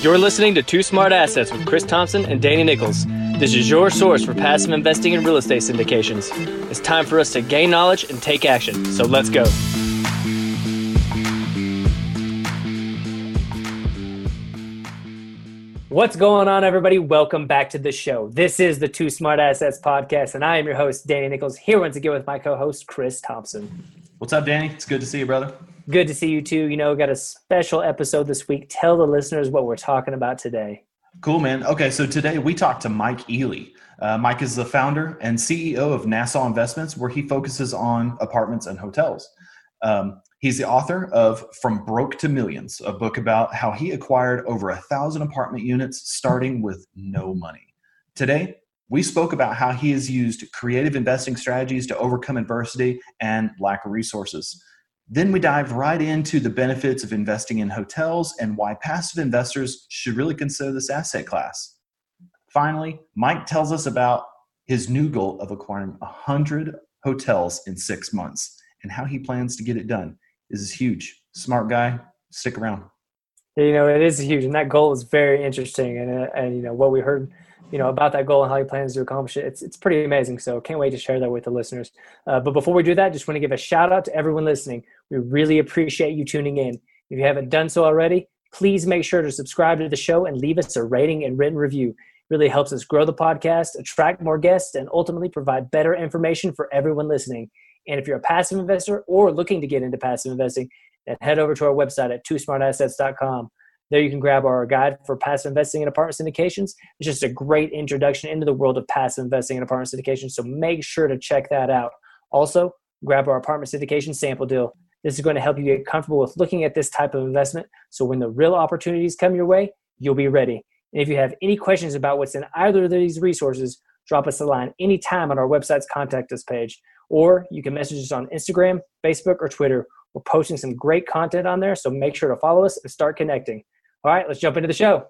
You're listening to Two Smart Assets with Chris Thompson and Danny Nichols. This is your source for passive investing in real estate syndications. It's time for us to gain knowledge and take action, so let's go. What's going on, everybody? Welcome back to the show. This is the Two Smart Assets podcast, and I am your host, Danny Nichols, here once again with my co-host, Chris Thompson. What's up, Danny? It's good to see you, brother. Good to see you, too. You know, we got a special episode this week. Tell the listeners what we're talking about today. Cool, man. Okay, so today we talked to Mike Ealy. Mike is the founder and CEO of Nassau Investments, where he focuses on apartments and hotels. He's the author of From Broke to Millions, a book about how he acquired over 1,000 apartment units starting with no money. Today, we spoke about how he has used creative investing strategies to overcome adversity and lack of resources. Then we dive right into the benefits of investing in hotels and why passive investors should really consider this asset class. Finally, Mike tells us about his new goal of acquiring 100 hotels in 6 months and how he plans to get it done. This is huge. Smart guy. Stick around. You know, it is huge, and that goal is very interesting. And you know, what we heard, you know, about that goal and how he plans to accomplish it, it's pretty amazing. So can't wait to share that with the listeners. But before we do that, just want to give a shout out to everyone listening. We really appreciate you tuning in. If you haven't done so already, please make sure to subscribe to the show and leave us a rating and written review. It really helps us grow the podcast, attract more guests, and ultimately provide better information for everyone listening. And if you're a passive investor or looking to get into passive investing, then head over to our website at twosmartassets.com. There you can grab our guide for passive investing in apartment syndications. It's just a great introduction into the world of passive investing in apartment syndications, so make sure to check that out. Also, grab our apartment syndication sample deal. This is going to help you get comfortable with looking at this type of investment, so when the real opportunities come your way, you'll be ready. And if you have any questions about what's in either of these resources, drop us a line anytime on our website's Contact Us page, or you can message us on Instagram, Facebook, or Twitter. We're posting some great content on there, so make sure to follow us and start connecting. All right, let's jump into the show.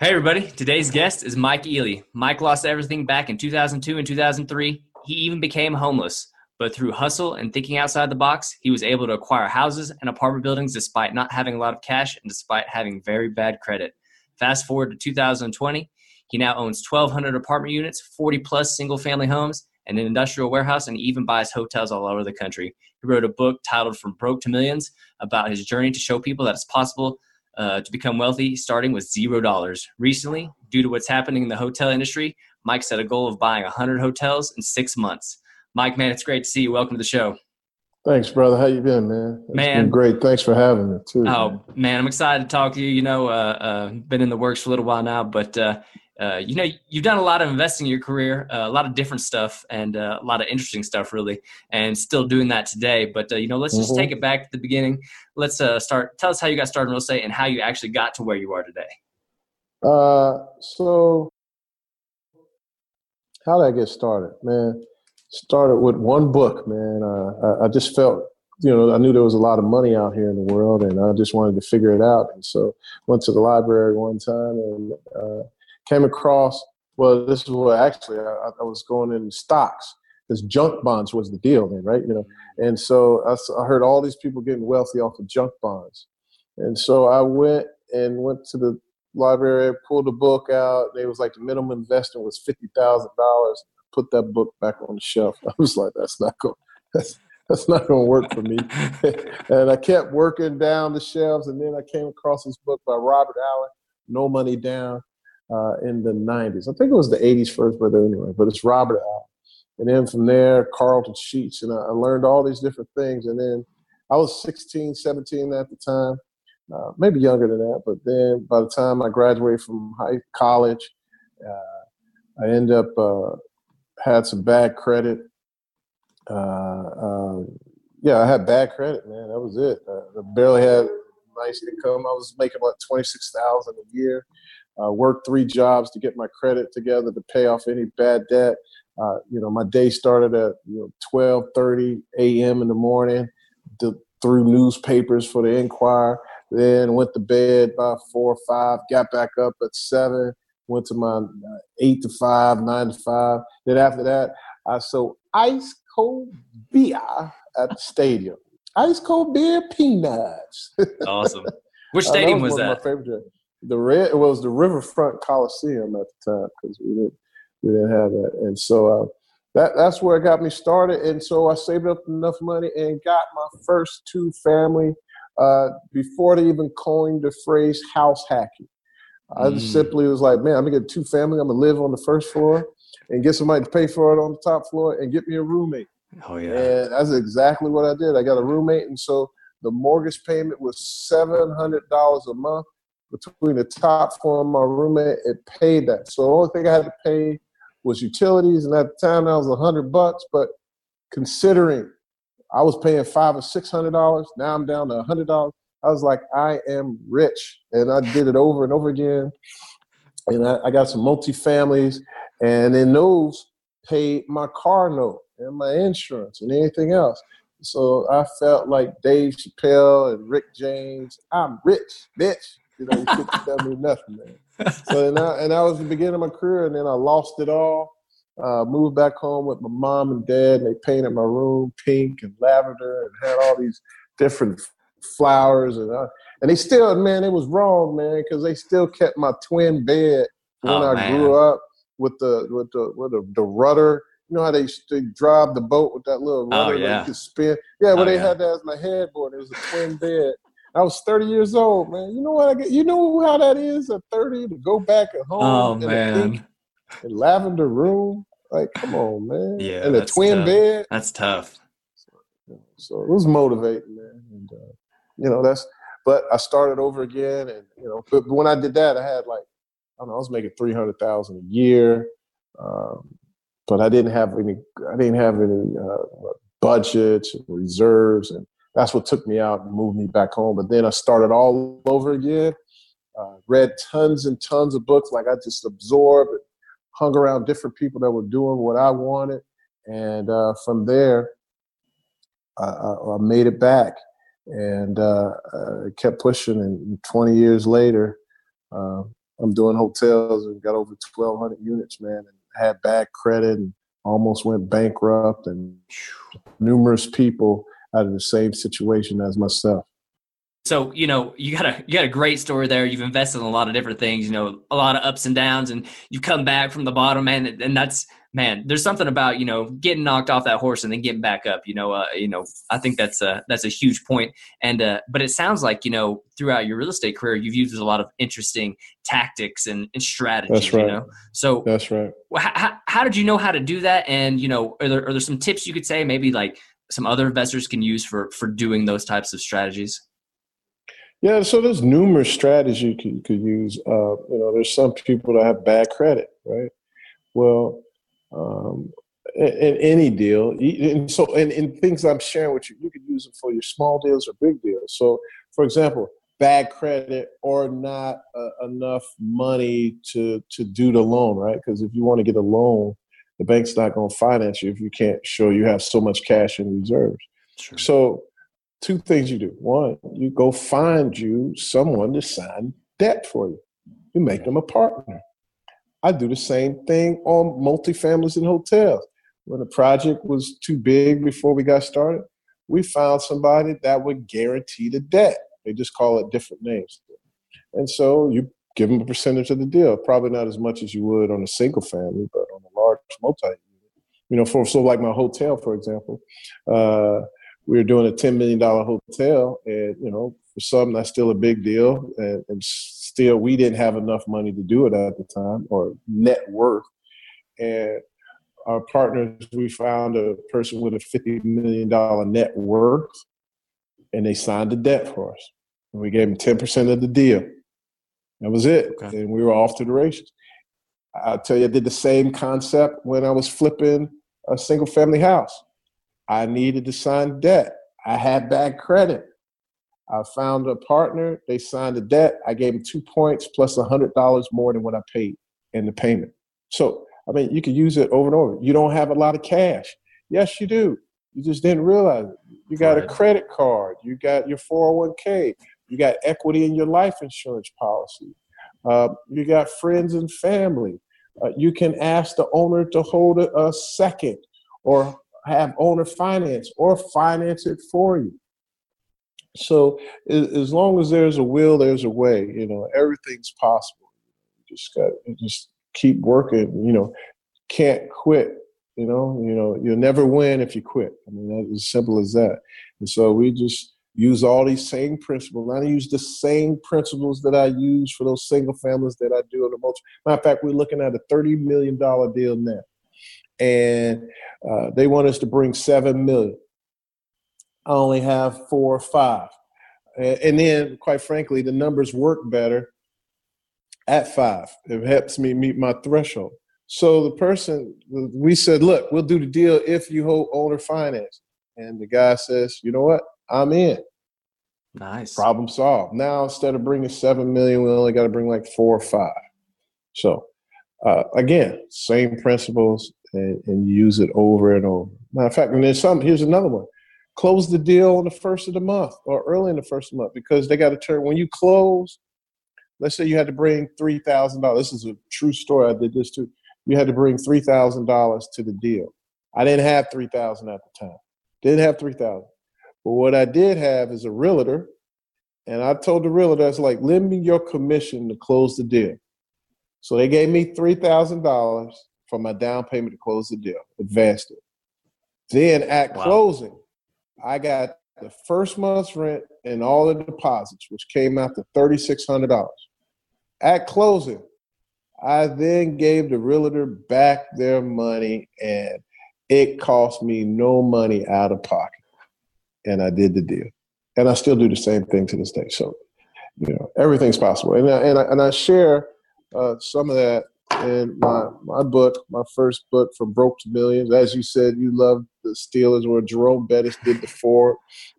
Hey, everybody. Today's guest is Mike Ealy. Mike lost everything back in 2002 and 2003. He even became homeless. But through hustle and thinking outside the box, he was able to acquire houses and apartment buildings despite not having a lot of cash and despite having very bad credit. Fast forward to 2020, he now owns 1,200 apartment units, 40-plus single-family homes, and an industrial warehouse, and even buys hotels all over the country. He wrote a book titled From Broke to Millions about his journey to show people that it's possible to become wealthy starting with $0. Recently, due to what's happening in the hotel industry, Mike set a goal of buying 100 hotels in 6 months. Mike, man, it's great to see you. Welcome to the show. Thanks, brother. How you been, man? It's been great. Thanks for having me, too. Oh, man, I'm excited to talk to you. You know, been in the works for a little while now, but you know, you've done a lot of investing in your career, a lot of different stuff, and a lot of interesting stuff, really, and still doing that today. But, you know, let's just take it back to the beginning. Let's start. Tell us how you got started in real estate and how you actually got to where you are today. So how did I get started, man? Started with one book, man. I just felt, you know, I knew there was a lot of money out here in the world, and I just wanted to figure it out. And so went to the library one time and came across, well, this is what actually I was going in stocks, because junk bonds was the deal then, right? You know, and so I heard all these people getting wealthy off of junk bonds. And so I went to the library, pulled the book out. They was like the minimum investment was $50,000. Put that book back on the shelf. I was like, that's not going to work for me. And I kept working down the shelves. And then I came across this book by Robert Allen, No Money Down. In the 90s. I think it was the 80s first, but anyway, but it's Robert Allen. And then from there, Carlton Sheets. And I learned all these different things. And then I was 16, 17 at the time, maybe younger than that. But then by the time I graduated from college, I ended up, had some bad credit. Yeah, I had bad credit, man. That was it. I barely had nice income. I was making like $26,000 a year. Worked 3 jobs to get my credit together to pay off any bad debt. You know, my day started at 12:30 a.m. in the morning, through newspapers for the Enquirer. Then went to bed by 4 or 5. Got back up at 7. Went to my 8 to 5, 9 to 5. Then after that, I sold ice cold beer at the stadium. Ice cold beer peanuts. Awesome. Which stadium was that? My favorite drink. It was the Riverfront Coliseum at the time, because we didn't have that. And so that's where it got me started. And so I saved up enough money and got my first two family before they even coined the phrase house hacking. I just simply was like, man, I'm going to get two family. I'm going to live on the first floor and get somebody to pay for it on the top floor and get me a roommate. Oh, yeah. And that's exactly what I did. I got a roommate. And so the mortgage payment was $700 a month between the top floor and my roommate. It paid that. So the only thing I had to pay was utilities. And at the time, that was $100. But considering I was paying $500 or $600, now I'm down to $100. I was like, I am rich. And I did it over and over again. And I got some multifamilies. And then those paid my car note and my insurance and anything else. So I felt like Dave Chappelle and Rick James. I'm rich, bitch. You know, you couldn't tell me nothing, man. So and that was the beginning of my career. And then I lost it all. Moved back home with my mom and dad. And they painted my room pink and lavender and had all these different flowers and they still, man, it was wrong, man, because they still kept my twin bed when grew up with the rudder. You know how they drive the boat with that little rudder that you could spin? They had that as my headboard. It was a twin bed. I was 30 years old, man. You know what? You know how that is at 30 to go back at home in a pink and lavender room. Like, come on, man. Yeah, and a twin bed. That's tough. So it was motivating, man. And, but I started over again, and but when I did that, I had I was making $300,000 a year, but I didn't have any budgets or reserves, and that's what took me out and moved me back home. But then I started all over again, read tons and tons of books, I just absorbed, and hung around different people that were doing what I wanted, and from there, I made it back. And I kept pushing, and 20 years later, I'm doing hotels and got over 1,200 units, man, and had bad credit and almost went bankrupt, and numerous people out of the same situation as myself. So, you got a great story there. You've invested in a lot of different things, a lot of ups and downs, and you come back from the bottom, man, and that's, man, there's something about, getting knocked off that horse and then getting back up, I think that's a huge point. And, but it sounds like, throughout your real estate career, you've used a lot of interesting tactics and strategies, that's right. So that's right. How did you know how to do that? And, are there some tips you could say, maybe some other investors can use for doing those types of strategies? Yeah. So there's numerous strategies you could use. There's some people that have bad credit, right? Well, in any deal, and so in things I'm sharing with you, you could use them for your small deals or big deals. So, for example, bad credit or not enough money to do the loan, right? Because if you want to get a loan, the bank's not going to finance you if you can't show you have so much cash in reserves. Sure. So, two things you do: one, you go find you someone to sign debt for you. You make them a partner. I do the same thing on multifamilies and hotels. When the project was too big before we got started, we found somebody that would guarantee the debt. They just call it different names. And so you give them a percentage of the deal, probably not as much as you would on a single family, but on a large multi-unit. So like my hotel, for example, we were doing a $10 million hotel, and, for some, that's still a big deal, and still, we didn't have enough money to do it at the time, or net worth. And our partners, we found a person with a $50 million net worth, and they signed the debt for us. And we gave them 10% of the deal. That was it. Okay. And we were off to the races. I'll tell you, I did the same concept when I was flipping a single family house. I needed to sign debt. I had bad credit. I found a partner. They signed the debt. I gave them 2 points plus $100 more than what I paid in the payment. So, you can use it over and over. You don't have a lot of cash. Yes, you do. You just didn't realize it. You got a credit card. You got your 401k. You got equity in your life insurance policy. You got friends and family. You can ask the owner to hold a second or have owner finance or finance it for you. So as long as there's a will, there's a way. You know, everything's possible. You just got to just keep working. You know, can't quit. You know, you'll never win if you quit. I mean, that's as simple as that. And so we just use all these same principles. I use the same principles that I use for those single families that I do in the multi. Matter of fact, we're looking at a $30 million deal now, and they want us to bring $7 million. I only have 4 or 5. And then, quite frankly, the numbers work better at 5. It helps me meet my threshold. So the person, we said, look, we'll do the deal if you hold owner finance. And the guy says, you know what? I'm in. Nice. Problem solved. Now, instead of bringing $7 million, we only got to bring like 4 or 5. So, again, same principles and use it over and over. Matter of fact, and there's some, here's another one. Close the deal on the first of the month or early in the first of the month, because they got to turn. When you close, let's say you had to bring $3,000. This is a true story. I did this too. You had to bring $3,000 to the deal. I didn't have $3,000 at the time. Didn't have $3,000. But what I did have is a realtor, and I told the realtor, I was like, lend me your commission to close the deal. So they gave me $3,000 for my down payment to close the deal, advanced it. Then at closing, I got the first month's rent and all the deposits, which came out to $3,600. At closing, I then gave the realtor back their money, and it cost me no money out of pocket. And I did the deal, and I still do the same thing to this day. So, you know, everything's possible. And I share some of that in my book, my first book, From Broke to Millions. As you said, you love the Steelers, where Jerome Bettis did the forward.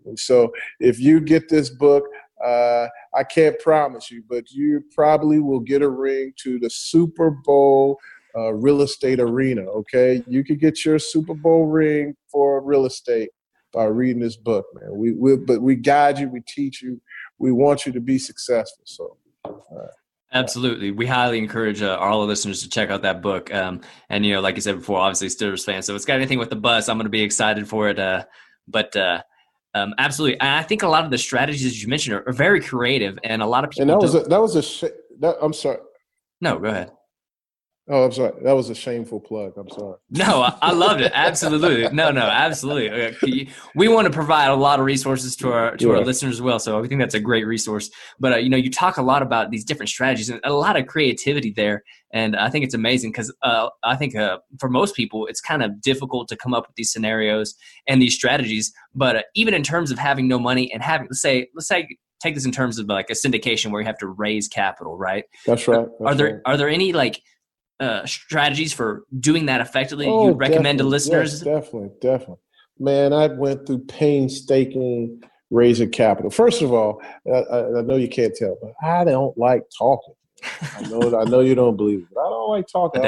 And so if you get this book, I can't promise you, but you probably will get a ring to the Super Bowl real estate arena, okay? You could get your Super Bowl ring for real estate by reading this book, man. We guide you, we teach you, we want you to be successful. So, absolutely. We highly encourage all the listeners to check out that book. And, you know, like you said before, obviously Steelers fans. So if it's got anything with the bus, I'm going to be excited for it. Absolutely. And I think a lot of the strategies you mentioned are very creative, and a lot of people. And I'm sorry. No, go ahead. Oh, I'm sorry. That was a shameful plug. I'm sorry. No, I loved it. Absolutely. No, absolutely. We want to provide a lot of resources to our listeners as well. So I think that's a great resource. But, you know, you talk a lot about these different strategies and a lot of creativity there. And I think it's amazing because I think for most people, it's kind of difficult to come up with these scenarios and these strategies. But even in terms of having no money and having, let's say, take this in terms of like a syndication where you have to raise capital, right? That's right. Are there any like strategies for doing that effectively you recommend to listeners? Yes, definitely. Man, I went through painstaking raising capital. First of all, I know you can't tell, but I don't like talking. I know you don't believe it, but I don't like talking.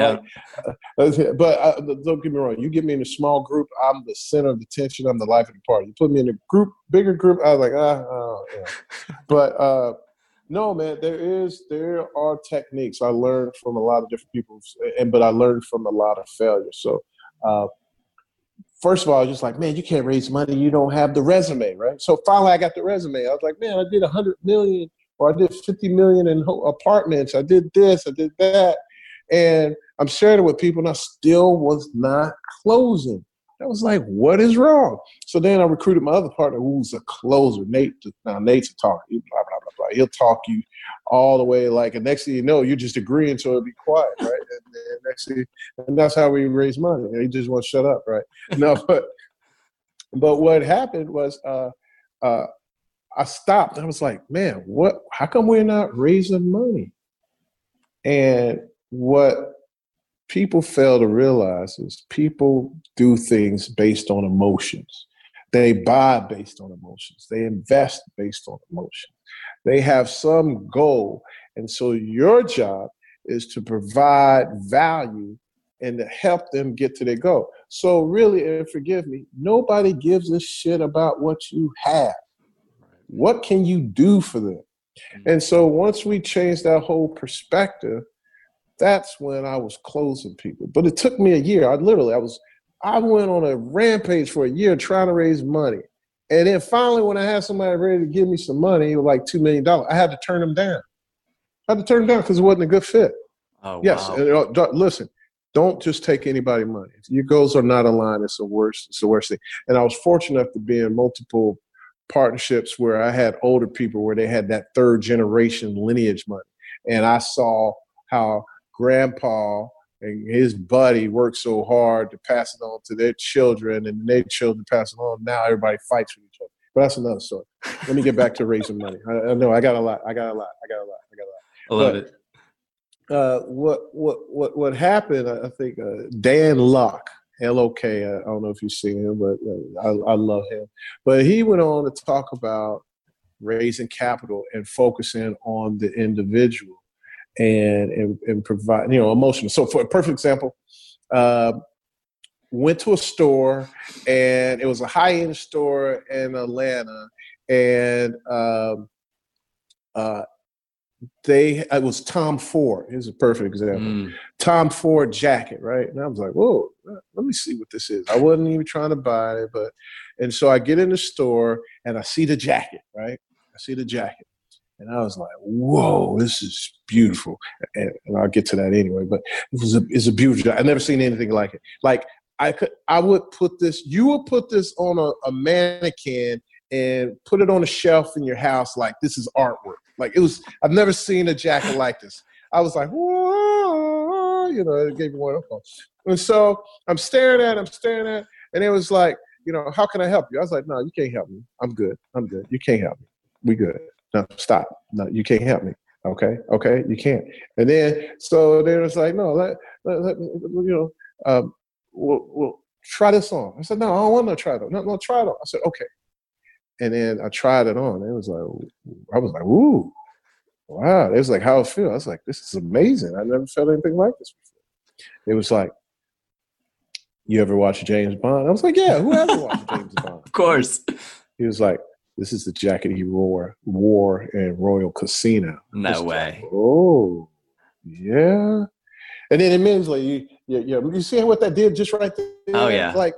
But don't get me wrong. You get me in a small group, I'm the center of attention. I'm the life of the party. You put me in a group, bigger group, I was like, yeah. But no, man, there are techniques. I learned from a lot of different people, but I learned from a lot of failures. So first of all, I was just like, man, you can't raise money. You don't have the resume, right? So finally I got the resume. I was like, man, I did 100 million or I did 50 million in apartments. I did this, I did that. And I'm sharing it with people, and I still was not closing. I was like, what is wrong? So then I recruited my other partner who's a closer, Nate. Now, Nate's a talker. Blah, blah, blah, blah. He'll talk you all the way, like, and next thing you know, you're just agreeing so it'll be quiet, right? And next thing, and that's how we raise money. He just won't shut up, right? No, but what happened was I stopped. I was like, man, how come we're not raising money? And what people fail to realize is people do things based on emotions. They buy based on emotions. They invest based on emotions. They have some goal. And so your job is to provide value and to help them get to their goal. So really, and forgive me, nobody gives a shit about what you have. What can you do for them? And so once we change that whole perspective, that's when I was closing people. But it took me a year. I went on a rampage for a year trying to raise money. And then finally, when I had somebody ready to give me some money, like $2 million, I had to turn them down. I had to turn them down because it wasn't a good fit. Oh, yes. Wow. And listen, don't just take anybody's money. If your goals are not aligned, it's the worst thing. And I was fortunate enough to be in multiple partnerships where I had older people where they had that third generation lineage money. And I saw how grandpa and his buddy worked so hard to pass it on to their children, and their children pass it on. Now everybody fights with each other. But that's another story. Let me get back to raising money. I know I got a lot. I love it. What happened? I think Dan Locke, L-O-K. I don't know if you've seen him, but I love him. But he went on to talk about raising capital and focusing on the individual and provide, you know, emotional. So for a perfect example, went to a store, and it was a high-end store in Atlanta, and it was Tom Ford. Here's a perfect example. Tom Ford jacket, right? And I was like, whoa, let me see what this is. I wasn't even trying to buy it, and so I get in the store and I see the jacket, right? I see the jacket. And I was like, whoa, this is beautiful. And I'll get to that anyway, but it's a beautiful jacket. I've never seen anything like it. Like you would put this on a mannequin and put it on a shelf in your house. Like, this is artwork. Like, I've never seen a jacket like this. I was like, whoa, you know, it gave me one up. And so I'm staring at, and it was like, you know, how can I help you? I was like, no, you can't help me. I'm good. You can't help me. We good. No, stop. No, you can't help me. Okay, you can't. And then, so they was like, no, let me, you know, we'll try this on. I said, no, I don't want to try it on. No, try it on. I said, okay. And then I tried it on. It was like, I was like, ooh, wow. It was like how it feels. I was like, this is amazing. I never felt anything like this before. It was like, you ever watch James Bond? I was like, yeah, whoever watched James Bond? Of course. He was like, this is the jacket he wore in Royal Casino. No way. Like, oh, yeah. And then immediately, you see what that did just right there? Oh, yeah. It's like,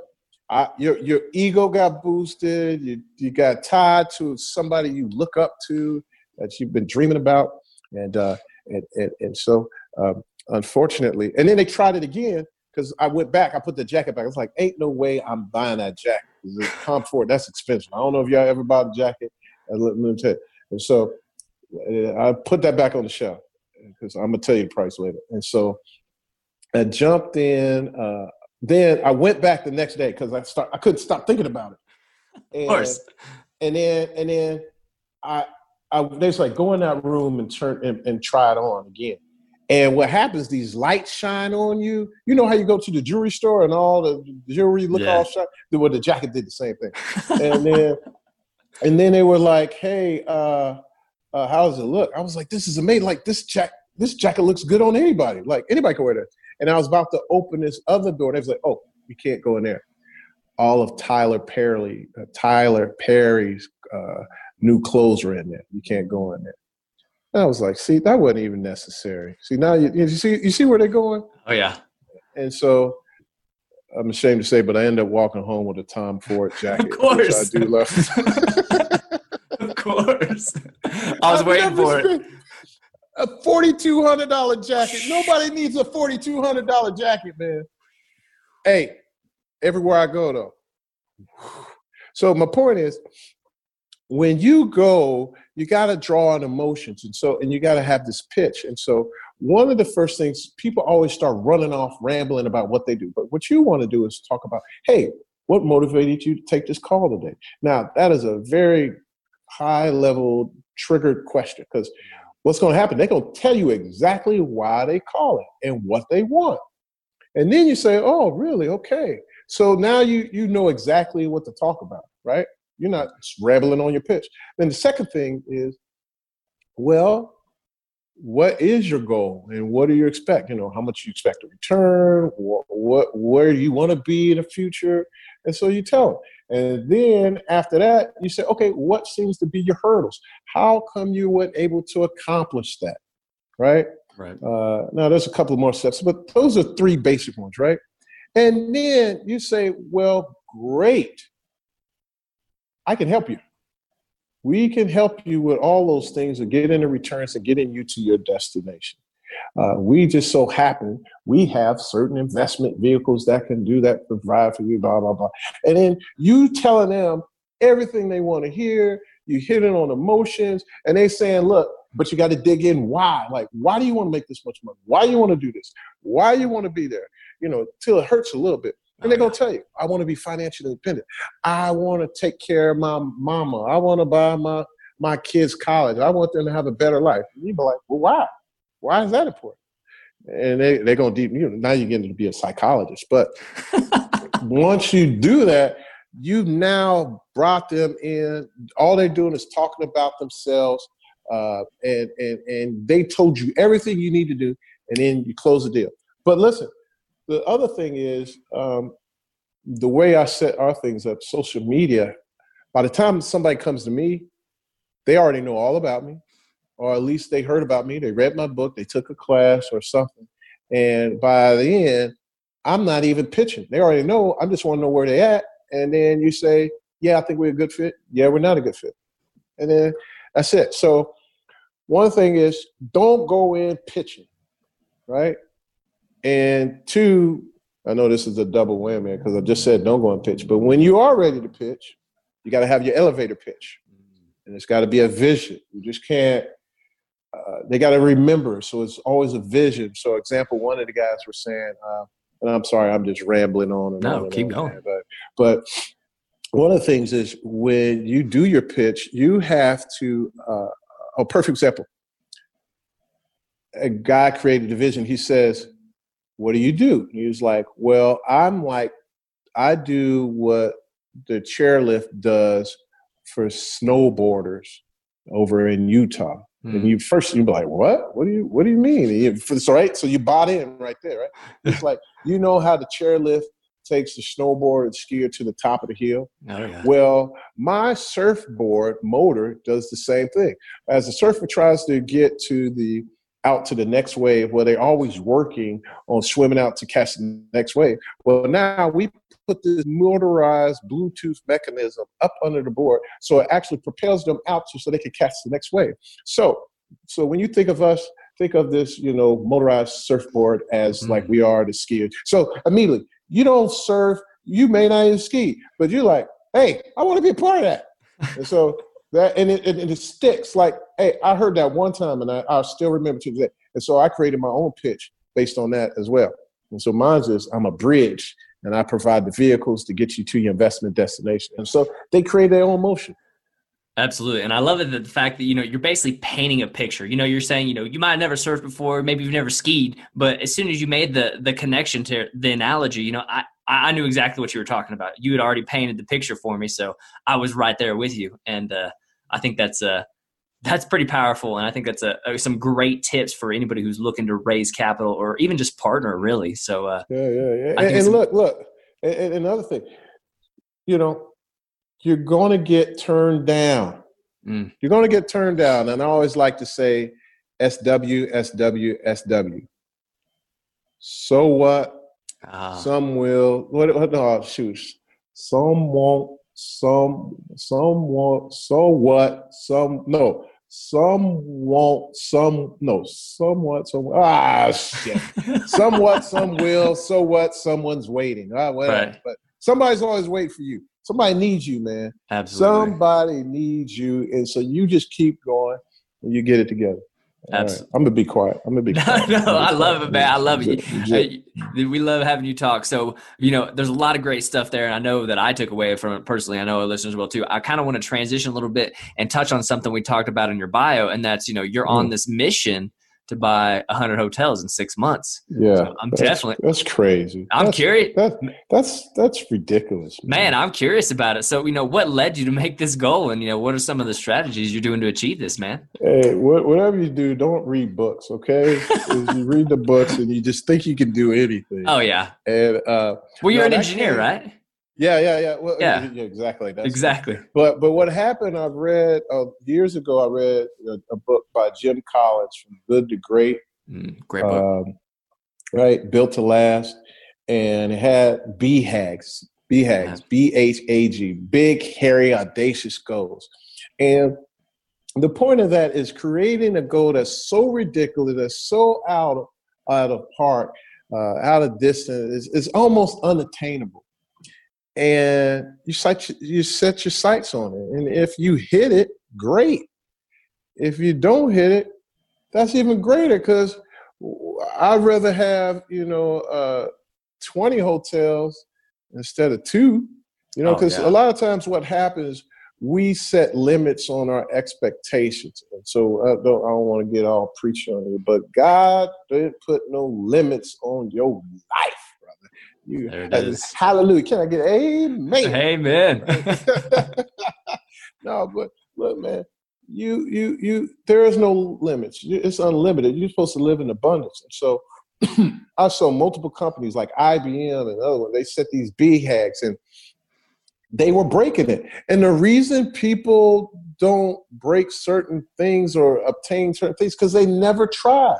your ego got boosted. You got tied to somebody you look up to that you've been dreaming about. And so, unfortunately, and then they tried it again because I went back. I put the jacket back. I was like, ain't no way I'm buying that jacket. It's comfort. That's expensive. I don't know if y'all ever bought a jacket. Let me tell you. And so I put that back on the shelf because I'm going to tell you the price later. And so I jumped in. Then I went back the next day because I couldn't stop thinking about it. And, of course. And then they was like, go in that room and turn and try it on again. And what happens? These lights shine on you. You know how you go to the jewelry store and all the jewelry look all shiny. Well, the jacket did the same thing. And then they were like, "Hey, how does it look?" I was like, "This is amazing! Like this jacket looks good on anybody. Like anybody can wear that." And I was about to open this other door. And they was like, "Oh, you can't go in there." All of Tyler Perry's new clothes were in there. You can't go in there. I was like, see, that wasn't even necessary. See, now you see where they're going? Oh, yeah. And so I'm ashamed to say, but I ended up walking home with a Tom Ford jacket. Of course. Which I do love. Of course. I was waiting for it. A $4,200 jacket. Nobody needs a $4,200 jacket, man. Hey, everywhere I go, though. So my point is, when you go, you got to draw on emotions. And you got to have this pitch. And so one of the first things, people always start running off, rambling about what they do. But what you want to do is talk about, hey, what motivated you to take this call today? Now, that is a very high level triggered question because what's going to happen? They're going to tell you exactly why they call it and what they want. And then you say, oh, really? Okay. So now you know exactly what to talk about, right? You're not rambling on your pitch. Then the second thing is, well, what is your goal and what do you expect? You know, how much you expect to return, where you want to be in the future. And so you tell them. And then after that, you say, okay, what seems to be your hurdles? How come you weren't able to accomplish that, right? Right. Now, there's a couple more steps, but those are three basic ones, right? And then you say, well, great. I can help you. We can help you with all those things and get in the returns and getting you to your destination. We just so happen we have certain investment vehicles that can do that, provide for you, blah, blah, blah. And then you telling them everything they want to hear, you hitting on emotions, and they saying, look, but you got to dig in why. Like, why do you want to make this much money? Why do you want to do this? Why do you want to be there? You know, till it hurts a little bit. And they're going to tell you, I want to be financially independent. I want to take care of my mama. I want to buy my kids college. I want them to have a better life. And you'd be like, well, why? Why is that important? And they're going to deep, you know, now you're getting to be a psychologist. But once you do that, you've now brought them in. All they're doing is talking about themselves. And they told you everything you need to do. And then you close the deal. But listen, the other thing is the way I set our things up, social media, by the time somebody comes to me, they already know all about me. Or at least they heard about me, they read my book, they took a class or something. And by the end, I'm not even pitching. They already know, I just want to know where they're at. And then you say, yeah, I think we're a good fit. Yeah, we're not a good fit. And then that's it. So one thing is, don't go in pitching, right? And two, I know this is a double whammy because I just said don't go in pitch. But when you are ready to pitch, you got to have your elevator pitch. And it's got to be a vision. You just can't. They got to remember. So it's always a vision. So example, one of the guys were saying, and I'm sorry, I'm just rambling on. No, keep going. But one of the things is when you do your pitch, you have to, a perfect example. A guy created a vision. He says, what do you do? And he was like, well, I'm like, I do what the chairlift does for snowboarders over in Utah. And you first, you'd be like, what? What do you mean? Right? So you bought in right there, right? It's like, you know how the chairlift takes the snowboard and skier to the top of the hill? Oh, yeah. Well, my surfboard motor does the same thing. As the surfer tries to get to the out to the next wave, where they're always working on swimming out to catch the next wave. Well, now we put this motorized Bluetooth mechanism up under the board, so it actually propels them out so they can catch the next wave. So when you think of us, think of this, you know, motorized surfboard as like we are the skiers. So immediately, you don't surf, you may not even ski, but you're like, hey, I want to be a part of that. And so that, and it sticks. Like, hey, I heard that one time, and I still remember to today. And so I created my own pitch based on that as well. And so mine's is, I'm a bridge, and I provide the vehicles to get you to your investment destination. And so they create their own motion. Absolutely. And I love it, that the fact that, you know, you're basically painting a picture. You know, you're saying, you know, you might have never surfed before, maybe you've never skied, but as soon as you made the connection to the analogy, you know, I knew exactly what you were talking about. You had already painted the picture for me, so I was right there with you. And I think that's pretty powerful, and I think that's some great tips for anybody who's looking to raise capital or even just partner, really. So yeah. And look, and another thing, you know, you're going to get turned down. You're going to get turned down, and I always like to say, SW, SW, SW. So what? Some will. No, shoot. Some won't. Some won't. So what? Some no. Some won't. Some no. Somewhat. Some. Ah, shit. Somewhat. Some will. So what? Someone's waiting. Right. But somebody's always waiting for you. Somebody needs you, man. Absolutely. Somebody needs you, and so you just keep going, and you get it together. Absolutely. Right. I'm going to be quiet. No, I love it, man. I love it. We love having you talk. So, you know, there's a lot of great stuff there. And I know that I took away from it personally. I know our listeners will too. I kind of want to transition a little bit and touch on something we talked about in your bio. And that's, you know, you're on this mission to buy 100 hotels in 6 months. Yeah. So that's crazy. I'm curious. That's ridiculous. Man, I'm curious about it. So, you know, what led you to make this goal? And, you know, what are some of the strategies you're doing to achieve this, man? Hey, whatever you do, don't read books, okay? You read the books and you just think you can do anything. Oh, yeah. And well, you're an engineer, right? Yeah. Well, yeah, exactly. Exactly. It. But what happened, I read years ago, I read a book by Jim Collins, From Good to Great. Great book. Right, Built to Last. And it had BHAGs, BHAGs, B-H-A-G, big, hairy, audacious goals. And the point of that is creating a goal that's so ridiculous, that's so out of distance, it's almost unattainable. And you set your sights on it. And if you hit it, great. If you don't hit it, that's even greater, because I'd rather have, 20 hotels instead of 2, because a lot of times what happens, we set limits on our expectations. And so I don't want to get all preachy on you, but God didn't put no limits on your life. There it is. Hallelujah. Can I get amen? Amen. No, but look, man, you, there is no limits. It's unlimited. You're supposed to live in abundance. And so I saw multiple companies like IBM and other ones, they set these BHAGs and they were breaking it. And the reason people don't break certain things or obtain certain things, because they never tried.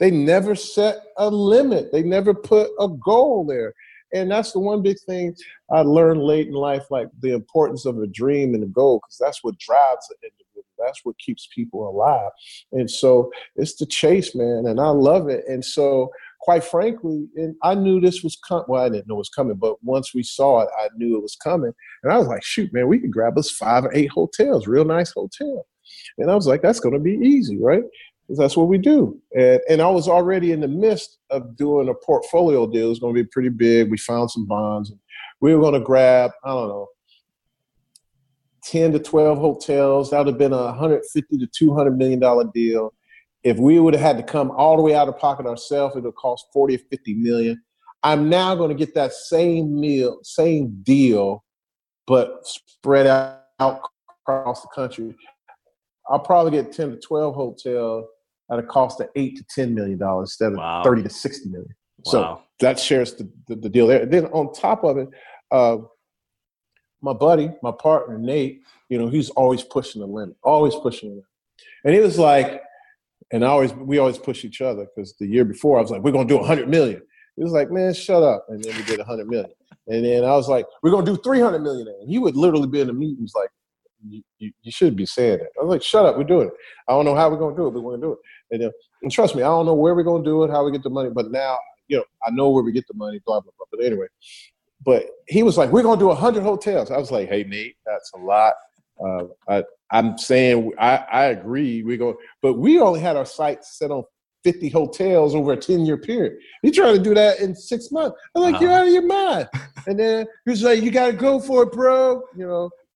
They never set a limit. They never put a goal there. And that's the one big thing I learned late in life, like the importance of a dream and a goal, because that's what drives an individual. That's what keeps people alive. And so it's the chase, man, and I love it. And so, quite frankly, and I knew this was coming. Well, I didn't know it was coming, but once we saw it, I knew it was coming. And I was like, shoot, man, we could grab us 5 or 8 hotels, real nice hotel. And I was like, that's going to be easy, right? That's what we do. And I was already in the midst of doing a portfolio deal. It was going to be pretty big. We found some bonds. We were going to grab, 10 to 12 hotels. That would have been a $150 to $200 million deal. If we would have had to come all the way out of pocket ourselves, it would cost $40 or $50 million. I'm now going to get that same deal, but spread out across the country. I'll probably get 10 to 12 hotels at a cost of $8 to $10 million instead of $30 to $60 million. Wow. So that shares the deal there. Then on top of it, my partner, Nate, he's always pushing the limit, And it was like, we always push each other, because the year before I was like, we're going to do 100 million. He was like, man, shut up. And then we did 100 million. And then I was like, we're going to do 300 million. And he would literally be in the meetings like, you should be saying that. I was like, shut up, we're doing it. I don't know how we're going to do it, but we're going to do it. And trust me, I don't know where we're going to do it, how we get the money, but now, I know where we get the money, blah, blah, blah. But anyway, but he was like, we're going to do 100 hotels. I was like, hey, Nate, that's a lot. I'm saying I agree. But we only had our sights set on 50 hotels over a 10-year period. You trying to do that in 6 months. I'm like, You're out of your mind. And then he was like, you got to go for it, bro,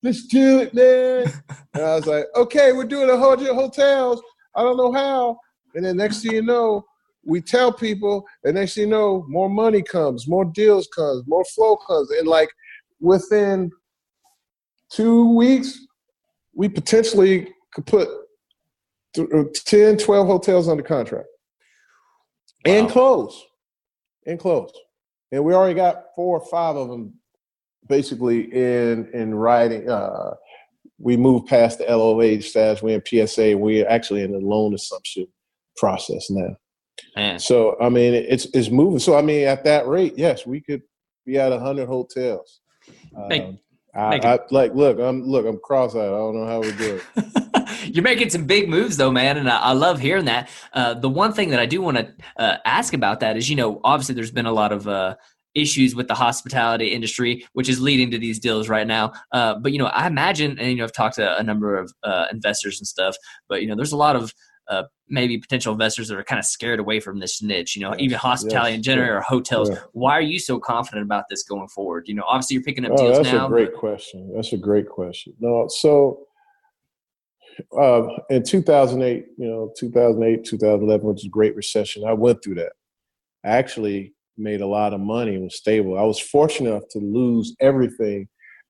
Let's do it, man. And I was like, okay, we're doing 100 hotels. I don't know how. And then next thing you know, we tell people, and next thing you know, more money comes, more deals comes, more flow comes. And like within 2 weeks, we potentially could put 10, 12 hotels under contract. Wow. And close. And we already got 4 or 5 of them. Basically, in writing, we moved past the LOA stage. We're in PSA. We're actually in the loan assumption process now. Man. So, it's moving. So, at that rate, yes, we could be at 100 hotels. I'm cross-eyed. I don't know how we do it. You're making some big moves, though, man, and I love hearing that. The one thing that I do want to ask about that is, obviously, there's been a lot of issues with the hospitality industry, which is leading to these deals right now. But, I imagine, and, I've talked to a number of investors and stuff, but, there's a lot of maybe potential investors that are kind of scared away from this niche, even hospitality in general or hotels. Yeah. Why are you so confident about this going forward? Obviously you're picking up deals now. That's a great question. No, so in 2008, 2011, which is a great recession, I went through that. I actually made a lot of money and was stable. I was fortunate enough to lose everything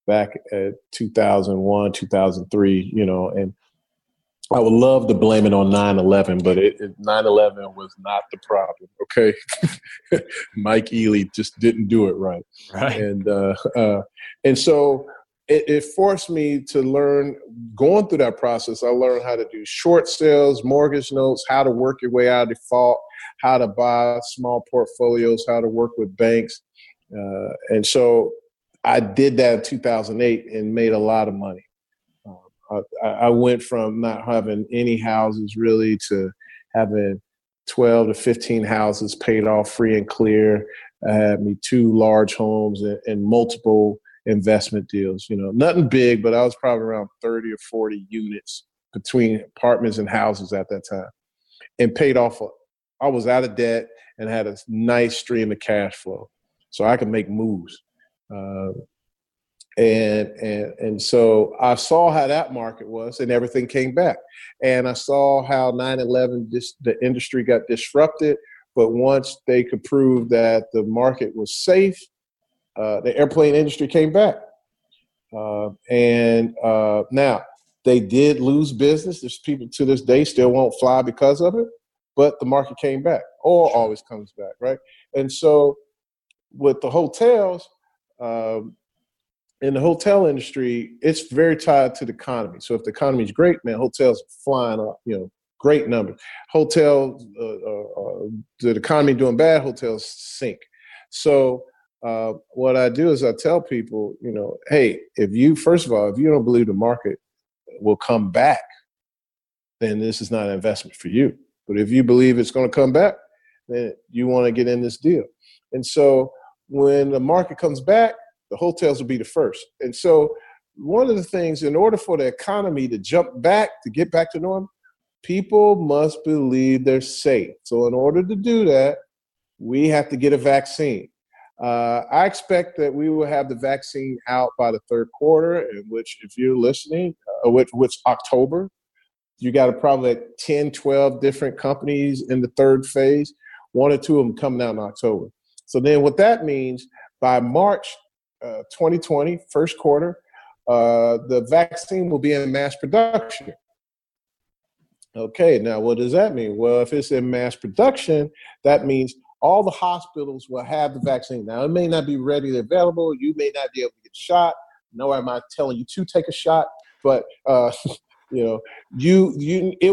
back at 2001, 2003, and I would love to blame it on 9/11, but 9/11 was not the problem. Okay. Mike Ealy just didn't do it right. Right. And so it forced me to learn, going through that process, I learned how to do short sales, mortgage notes, how to work your way out of default, how to buy small portfolios, how to work with banks. And so I did that in 2008 and made a lot of money. I went from not having any houses really to having 12 to 15 houses paid off free and clear. I had me two large homes and multiple investment deals. You know, nothing big, but I was probably around 30 or 40 units between apartments and houses at that time, and paid off. I was out of debt and had a nice stream of cash flow, so I could make moves. And so I saw how that market was, and everything came back. And I saw how 9/11, the industry got disrupted. But once they could prove that the market was safe, the airplane industry came back. Now they did lose business. There's people to this day still won't fly because of it, but the market came back. Oil always comes back, right? And so with the hotels, in the hotel industry, it's very tied to the economy. So if the economy is great, man, hotels flying up, you know, great numbers. Hotels, the economy doing bad, hotels sink. So what I do is I tell people, you know, hey, if you don't believe the market will come back, then this is not an investment for you. But if you believe it's going to come back, then you want to get in this deal. And so when the market comes back, the hotels will be the first. And so one of the things, in order for the economy to jump back, to get back to normal, people must believe they're safe. So in order to do that, we have to get a vaccine. I expect that we will have the vaccine out by the third quarter, in which, if you're listening, which October, you got to probably 10, 12 different companies in the third phase. One or two of them coming out in October. So then what that means, by March 2020, first quarter, the vaccine will be in mass production. Okay, now what does that mean? Well, if it's in mass production, that means all the hospitals will have the vaccine. Now, it may not be readily available. You may not be able to get a shot. Nor am I telling you to take a shot, but it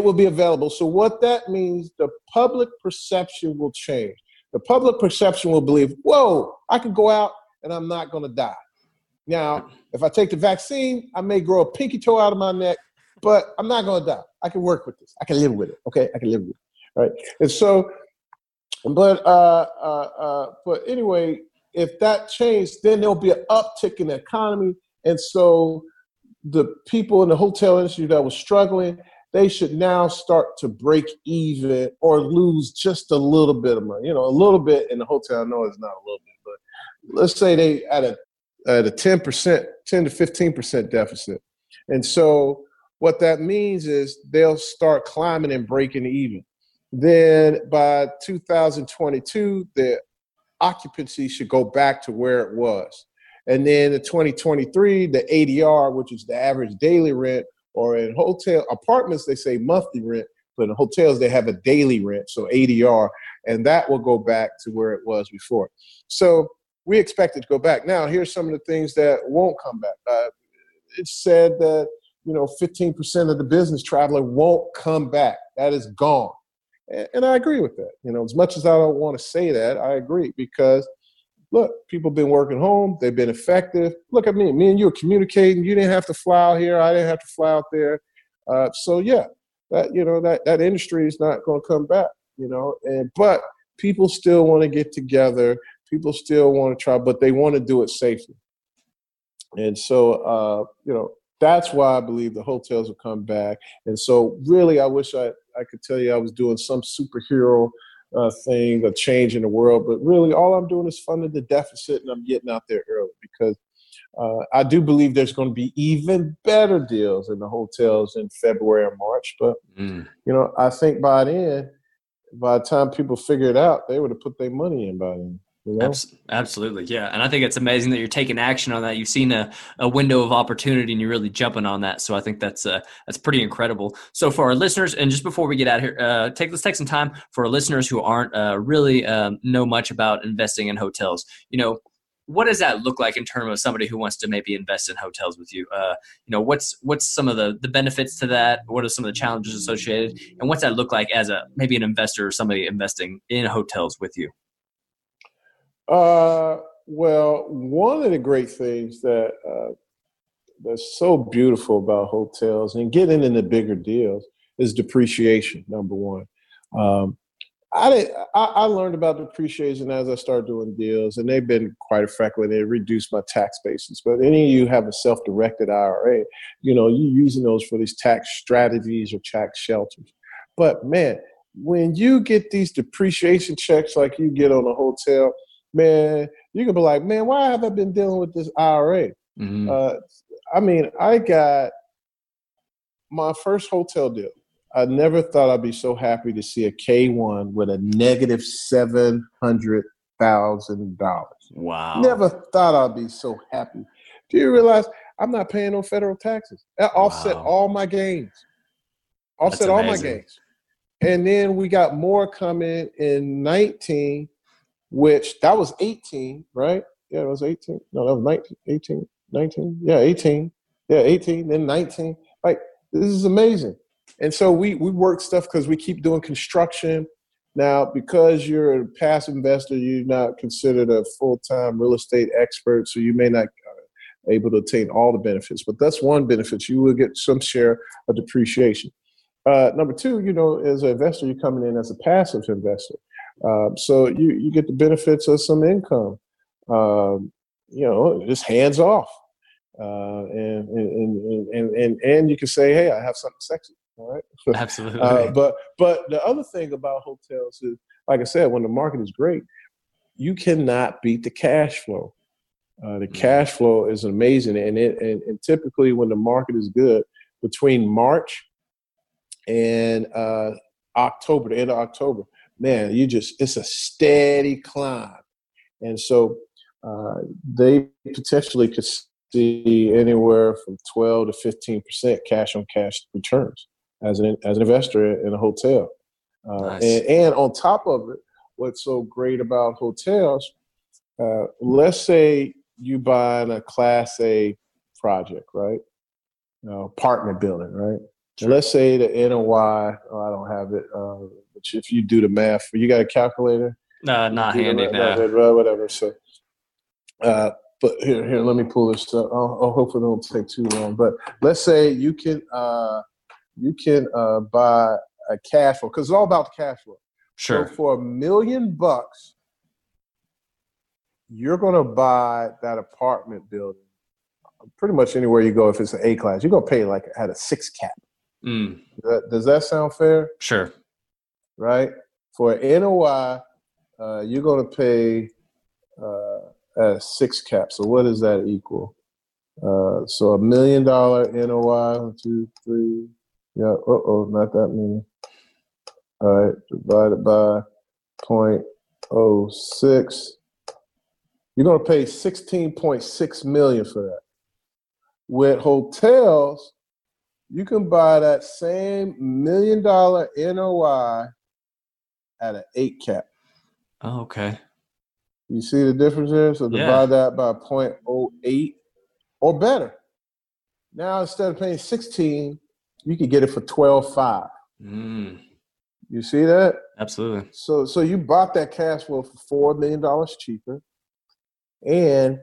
will be available. So what that means, the public perception will change. The public perception will believe, whoa, I can go out and I'm not going to die. Now, if I take the vaccine, I may grow a pinky toe out of my neck, but I'm not going to die. I can work with this. I can live with it. Okay, I can live with it. All right. And so, but anyway, if that changed, then there'll be an uptick in the economy. And so, the people in the hotel industry that was struggling, they should now start to break even or lose just a little bit of money. You know, a little bit in the hotel. I know it's not a little bit, but let's say they at a 10%, 10 to 15% deficit, and so. What that means is they'll start climbing and breaking even. Then by 2022, the occupancy should go back to where it was. And then in 2023, the ADR, which is the average daily rent, or in hotel apartments, they say monthly rent, but in hotels, they have a daily rent, so ADR, and that will go back to where it was before. So we expect it to go back. Now, here's some of the things that won't come back. It's said that 15% of the business traveler won't come back. That is gone. And I agree with that. You know, as much as I don't want to say that, I agree, because look, people have been working home. They've been effective. Look at me. Me and you are communicating. You didn't have to fly out here. I didn't have to fly out there. That industry is not going to come back, but people still want to get together. People still want to try, but they want to do it safely. And so, that's why I believe the hotels will come back. And so really, I wish I could tell you I was doing some superhero thing, a change in the world. But really, all I'm doing is funding the deficit, and I'm getting out there early, because I do believe there's going to be even better deals in the hotels in February or March. But, I think by the time people figure it out, they would have put their money in by then. Absolutely. Yeah. And I think it's amazing that you're taking action on that. You've seen a window of opportunity and you're really jumping on that. So I think that's pretty incredible. So for our listeners, and just before we get out of here, let's take some time for our listeners who aren't really know much about investing in hotels. What does that look like in terms of somebody who wants to maybe invest in hotels with you? What's some of the benefits to that? What are some of the challenges associated? And what's that look like as maybe an investor or somebody investing in hotels with you? Well, one of the great things that that's so beautiful about hotels and getting into bigger deals is depreciation, number one. I learned about depreciation as I started doing deals, and they've been quite effective. They reduced my tax basis. But any of you have a self-directed IRA, you know, you're using those for these tax strategies or tax shelters. But, man, when you get these depreciation checks like you get on a hotel, man, you can be like, man, why have I been dealing with this IRA? Mm-hmm. I got my first hotel deal. I never thought I'd be so happy to see a K-1 with a negative $700,000. Wow. Never thought I'd be so happy. Do you realize I'm not paying no federal taxes? That offset all my gains. Offset all my gains. And then we got more coming in 19, which that was 18, right? Yeah, it was 18. No, that was 19, 18, 19. Yeah, 18. Yeah, 18, then 19. Like, this is amazing. And so we work stuff because we keep doing construction. Now, because you're a passive investor, you're not considered a full-time real estate expert, so you may not be able to attain all the benefits. But that's one benefit. You will get some share of depreciation. Number two, you know, as an investor, you're coming in as a passive investor. So you get the benefits of some income. You know, just hands off. And you can say, hey, I have something sexy. All right. Absolutely. But the other thing about hotels is, like I said, when the market is great, you cannot beat the cash flow. The cash flow is amazing. And typically when the market is good, between March and October, the end of October, man, it's a steady climb. And so they potentially could see anywhere from 12 to 15% cash on cash returns as an investor in a hotel. Nice. And on top of it, what's so great about hotels, let's say you buy a Class A project, right? Apartment building, right? Sure. And let's say the NOI, I don't have it, which if you do the math, you got a calculator? No, not handy now. Whatever, so. But here, let me pull this up. I'll hopefully it won't take too long. But let's say you can buy a cash flow, because it's all about the cash flow. Sure. So for $1 million, you're going to buy that apartment building pretty much anywhere you go. If it's an A class, you're going to pay like at a 6 cap. Mm. Does that sound fair? Sure. Right? For an NOI, you're going to pay a 6 cap. So what does that equal? So $1 million NOI, 1, 2, 3. Yeah, not that many. All right, divided by 0.06. You're gonna pay $16.6 million for that. With hotels, you can buy that same $1 million NOI at an 8 cap. Oh, okay. You see the difference there? So divide that by 0.08. Or better. Now, instead of paying 16, you could get it for 12.5. Mm. You see that? Absolutely. So you bought that cash flow for $4 million cheaper. And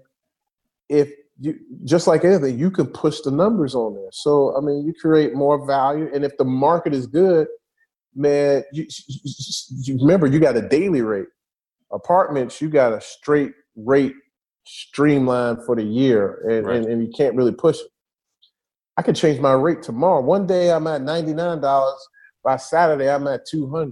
if you, just like anything, you can push the numbers on there. So, I mean, you create more value. And if the market is good, man, you remember, you got a daily rate. Apartments, you got a straight rate streamline for the year, and you can't really push it. I could change my rate tomorrow. One day I'm at $99. By Saturday I'm at $200.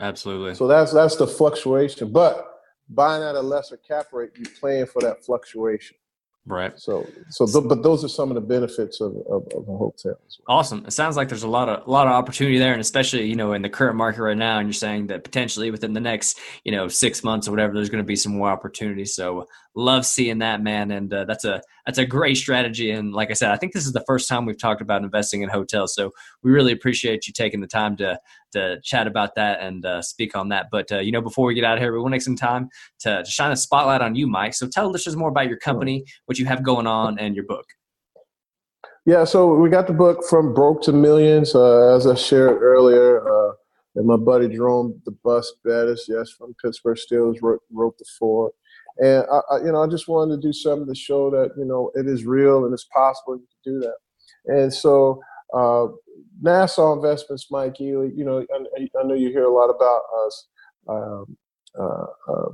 Absolutely. So that's the fluctuation. But buying at a lesser cap rate, you're playing for that fluctuation. Right. But those are some of the benefits of a hotel. Awesome. It sounds like there's a lot of opportunity there, and especially, you know, in the current market right now. And you're saying that potentially within the next, you know, 6 months or whatever, there's going to be some more opportunities. So love seeing that, man. And that's a great strategy. And like I said, I think this is the first time we've talked about investing in hotels. So we really appreciate you taking the time to chat about that and speak on that. But, you know, before we get out of here, we want to make some time to shine a spotlight on you, Mike. So tell listeners more about your company, what you have going on, and your book. Yeah, so we got the book From Broke to Millions. As I shared earlier, And my buddy Jerome the Bus Bettis, yes, from Pittsburgh Steelers, wrote the foreword. And I just wanted to do something to show that, you know, it is real and it's possible you can do that. And so Nassau Investments, Mike Ealy, you know, I know you hear a lot about us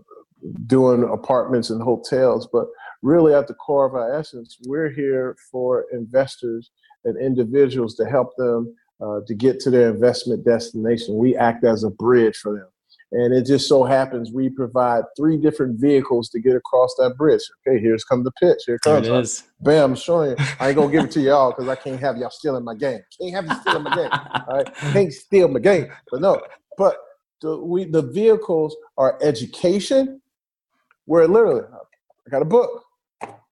doing apartments and hotels, but really at the core of our essence, we're here for investors and individuals to help them to get to their investment destination. We act as a bridge for them. And it just so happens we provide three different vehicles to get across that bridge. Okay, here's come the pitch. Here it comes. It is. Bam, I'm showing you. I ain't going to give it to y'all because I can't have y'all stealing my game. Can't have you stealing my game. All right? Can't steal my game. But no. But the vehicles are education, where literally I got a book.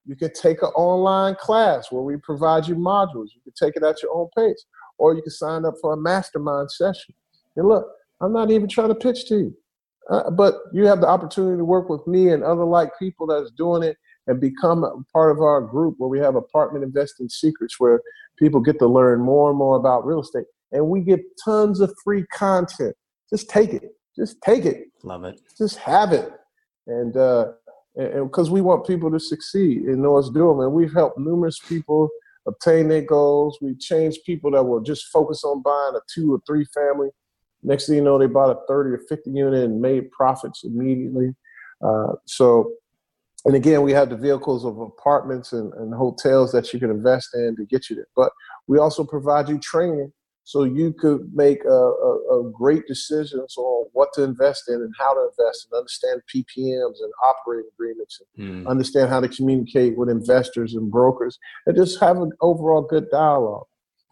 You can take an online class where we provide you modules. You can take it at your own pace. Or you can sign up for a mastermind session. And look, I'm not even trying to pitch to you, but you have the opportunity to work with me and other like people that's doing it and become a part of our group where we have apartment investing secrets where people get to learn more and more about real estate. And we get tons of free content. Just take it. Just take it. Love it. Just have it. And because we want people to succeed and know what's doing. And we've helped numerous people obtain their goals. We changed people that were just focused on buying a 2 or 3 family. Next thing you know, they bought a 30 or 50 unit and made profits immediately. And again, we have the vehicles of apartments and hotels that you can invest in to get you there. But we also provide you training so you could make great decisions on what to invest in and how to invest and understand PPMs and operating agreements and understand how to communicate with investors and brokers and just have an overall good dialogue.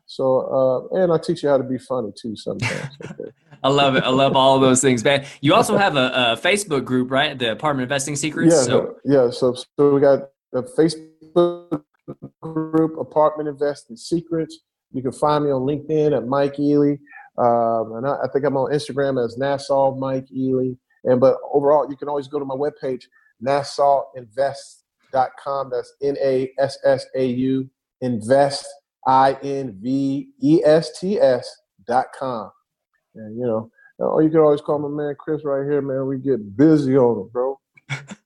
So, and I teach you how to be funny too sometimes. Okay. I love it. I love all of those things, man. You also have a Facebook group, right? The Apartment Investing Secrets. Yeah, so. Yeah. So we got the Facebook group, Apartment Investing Secrets. You can find me on LinkedIn at Mike Ealy. And I think I'm on Instagram as Nassau Mike Ealy. But overall, you can always go to my webpage, NassauInvest.com. That's N-A-S-S-A-U, Invest. INVESTS.com. And, you know, or you can always call my man Chris right here, man. We get busy on it, bro.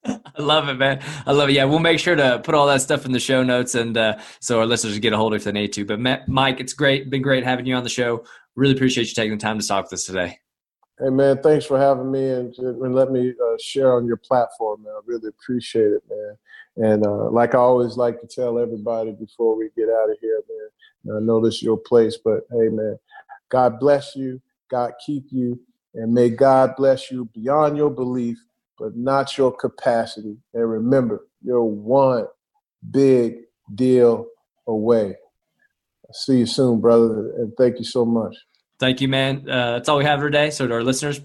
I love it, man. I love it. Yeah, we'll make sure to put all that stuff in the show notes and so our listeners can get a hold of it if they need to. But, Mike, it's great. Been great having you on the show. Really appreciate you taking the time to talk with us today. Hey, man, thanks for having me and let me share on your platform, man. I really appreciate it, man. And like I always like to tell everybody before we get out of here, man, I know this is your place, but hey, man, God bless you, God keep you, and may God bless you beyond your belief, but not your capacity. And remember, you're one big deal away. I'll see you soon, brother, and thank you so much. Thank you, man. That's all we have for today. So to our listeners,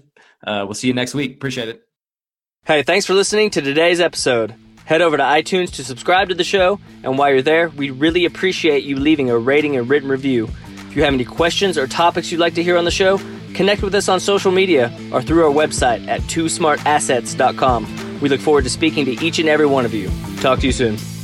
we'll see you next week. Appreciate it. Hey, thanks for listening to today's episode. Head over to iTunes to subscribe to the show. And while you're there, we really appreciate you leaving a rating and written review. If you have any questions or topics you'd like to hear on the show, connect with us on social media or through our website at twosmartassets.com. We look forward to speaking to each and every one of you. Talk to you soon.